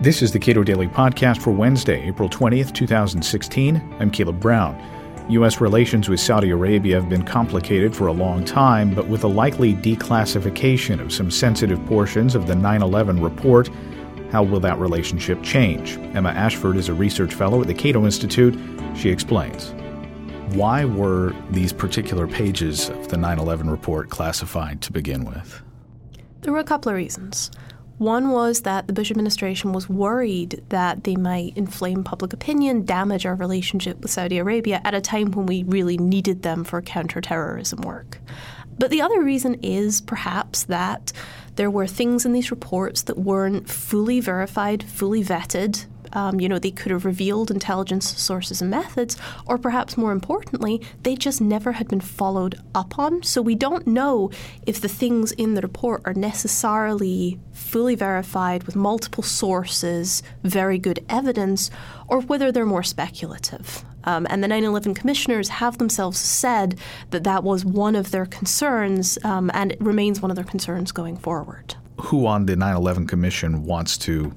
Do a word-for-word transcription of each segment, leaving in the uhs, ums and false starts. This is the Cato Daily Podcast for Wednesday, April twentieth, two thousand sixteen. I'm Caleb Brown. U S relations with Saudi Arabia have been complicated for a long time, but with a likely declassification of some sensitive portions of the nine eleven report, how will that relationship change? Emma Ashford is a research fellow at the Cato Institute. She explains. Why were these particular pages of the nine eleven report classified to begin with? There were a couple of reasons. One was that the Bush administration was worried that they might inflame public opinion, damage our relationship with Saudi Arabia at a time when we really needed them for counterterrorism work. But the other reason is perhaps that there were things in these reports that weren't fully verified, fully vetted. Um, you know, they could have revealed intelligence sources and methods, or perhaps more importantly, they just never had been followed up on. So we don't know if the things in the report are necessarily fully verified with multiple sources, very good evidence, or whether they're more speculative. Um, and the nine eleven commissioners have themselves said that that was one of their concerns, um, and it remains one of their concerns going forward. Who on the nine eleven commission wants to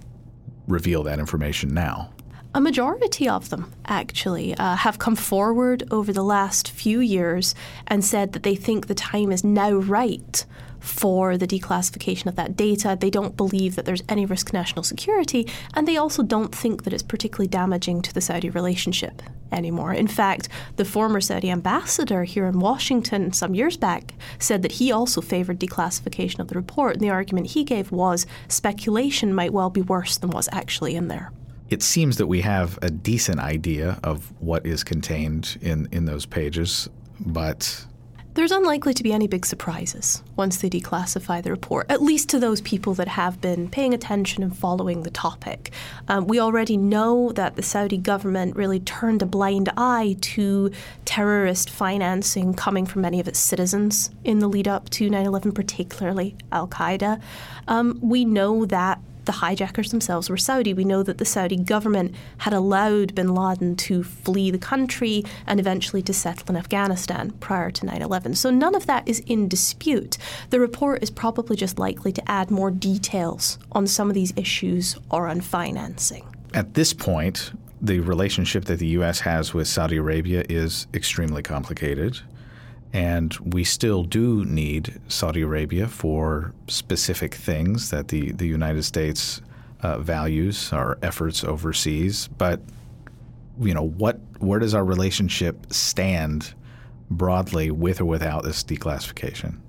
reveal that information now? A majority of them, actually, uh, have come forward over the last few years and said that they think the time is now right for the declassification of that data. They don't believe that there's any risk to national security, and they also don't think that it's particularly damaging to the Saudi relationship anymore. In fact, the former Saudi ambassador here in Washington some years back said that he also favored declassification of the report, and the argument he gave was speculation might well be worse than what's actually in there. It seems that we have a decent idea of what is contained in, in those pages, but there's unlikely to be any big surprises once they declassify the report, at least to those people that have been paying attention and following the topic. Um, we already know that the Saudi government really turned a blind eye to terrorist financing coming from many of its citizens in the lead up to nine eleven, particularly Al-Qaeda. Um, we know that the hijackers themselves were Saudi. We know that the Saudi government had allowed bin Laden to flee the country and eventually to settle in Afghanistan prior to nine eleven. So none of that is in dispute. The report is probably just likely to add more details on some of these issues or on financing. At this point, the relationship that the U S has with Saudi Arabia is extremely complicated. And we still do need Saudi Arabia for specific things that the, the United States uh, values our efforts overseas. But, you know, what where does our relationship stand broadly with or without this declassification?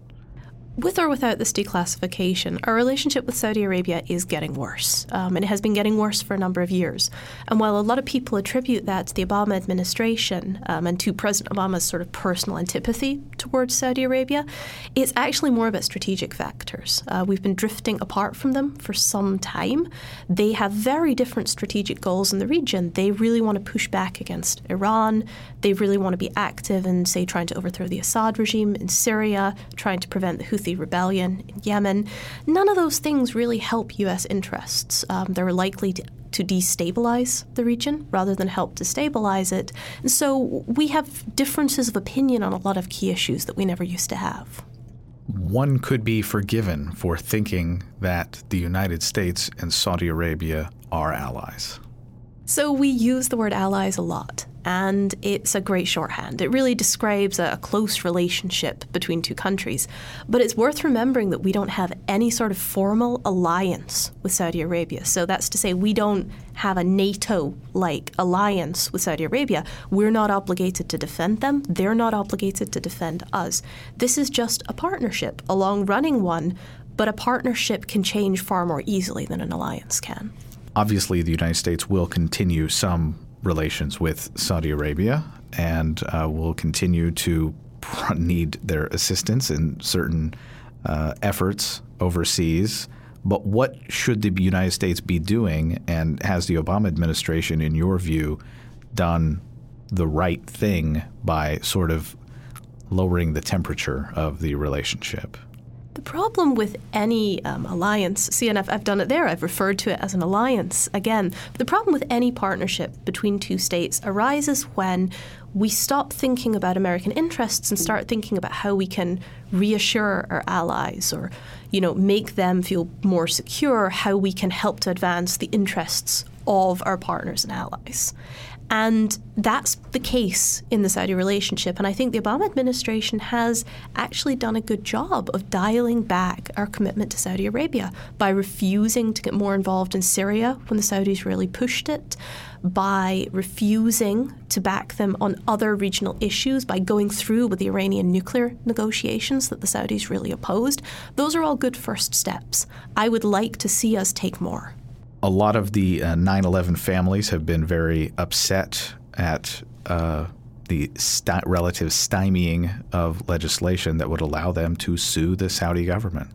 With or without this declassification, our relationship with Saudi Arabia is getting worse, um, and it has been getting worse for a number of years. And while a lot of people attribute that to the Obama administration um, and to President Obama's sort of personal antipathy towards Saudi Arabia, it's actually more about strategic factors. Uh, we've been drifting apart from them for some time. They have very different strategic goals in the region. They really want to push back against Iran. They really want to be active in, say, trying to overthrow the Assad regime in Syria, trying to prevent the Houthi The rebellion in Yemen. None of those things really help U S interests. Um, they're likely to, to destabilize the region rather than help to stabilize it. And so we have differences of opinion on a lot of key issues that we never used to have. One could be forgiven for thinking that the United States and Saudi Arabia are allies. So we use the word allies a lot, and it's a great shorthand. It really describes a close relationship between two countries. But it's worth remembering that we don't have any sort of formal alliance with Saudi Arabia. So that's to say we don't have a NATO-like alliance with Saudi Arabia. We're not obligated to defend them. They're not obligated to defend us. This is just a partnership, a long-running one, but a partnership can change far more easily than an alliance can. Obviously, the United States will continue some relations with Saudi Arabia and uh, will continue to need their assistance in certain uh, efforts overseas. But what should the United States be doing, and has the Obama administration, in your view, done the right thing by sort of lowering the temperature of the relationship? The problem with any um, alliance, see, and I've, I've done it there, I've referred to it as an alliance again. But the problem with any partnership between two states arises when we stop thinking about American interests and start thinking about how we can reassure our allies or you know, make them feel more secure, how we can help to advance the interests of our partners and allies. And that's the case in the Saudi relationship. And I think the Obama administration has actually done a good job of dialing back our commitment to Saudi Arabia by refusing to get more involved in Syria when the Saudis really pushed it, by refusing to back them on other regional issues, by going through with the Iranian nuclear negotiations that the Saudis really opposed. Those are all good first steps. I would like to see us take more. A lot of the uh, nine eleven families have been very upset at uh, the st- relative stymieing of legislation that would allow them to sue the Saudi government.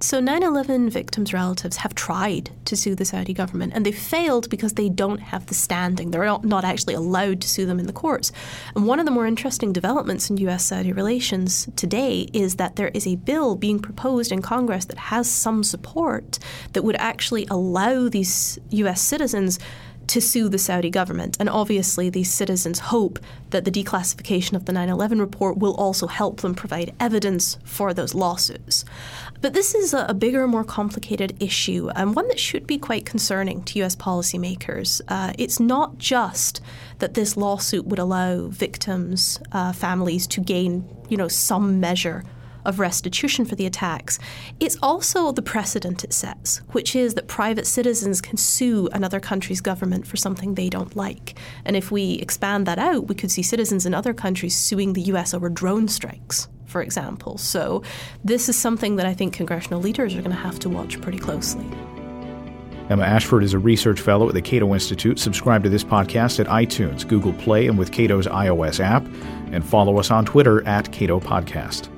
So nine eleven victims' relatives have tried to sue the Saudi government, and they failed because they don't have the standing. They're not actually allowed to sue them in the courts. And one of the more interesting developments in U S-Saudi relations today is that there is a bill being proposed in Congress that has some support that would actually allow these U S citizens to sue the Saudi government. And obviously, these citizens hope that the declassification of the nine eleven report will also help them provide evidence for those lawsuits. But this is a bigger, more complicated issue, and one that should be quite concerning to U S policymakers. Uh, it's not just that this lawsuit would allow victims' uh, families to gain, you know, some measure of restitution for the attacks. It's also the precedent it sets, which is that private citizens can sue another country's government for something they don't like. And if we expand that out, we could see citizens in other countries suing the U S over drone strikes, for example. So this is something that I think congressional leaders are going to have to watch pretty closely. Emma Ashford is a research fellow at the Cato Institute. Subscribe to this podcast at iTunes, Google Play, and with Cato's iOS app. And follow us on Twitter at Cato Podcast.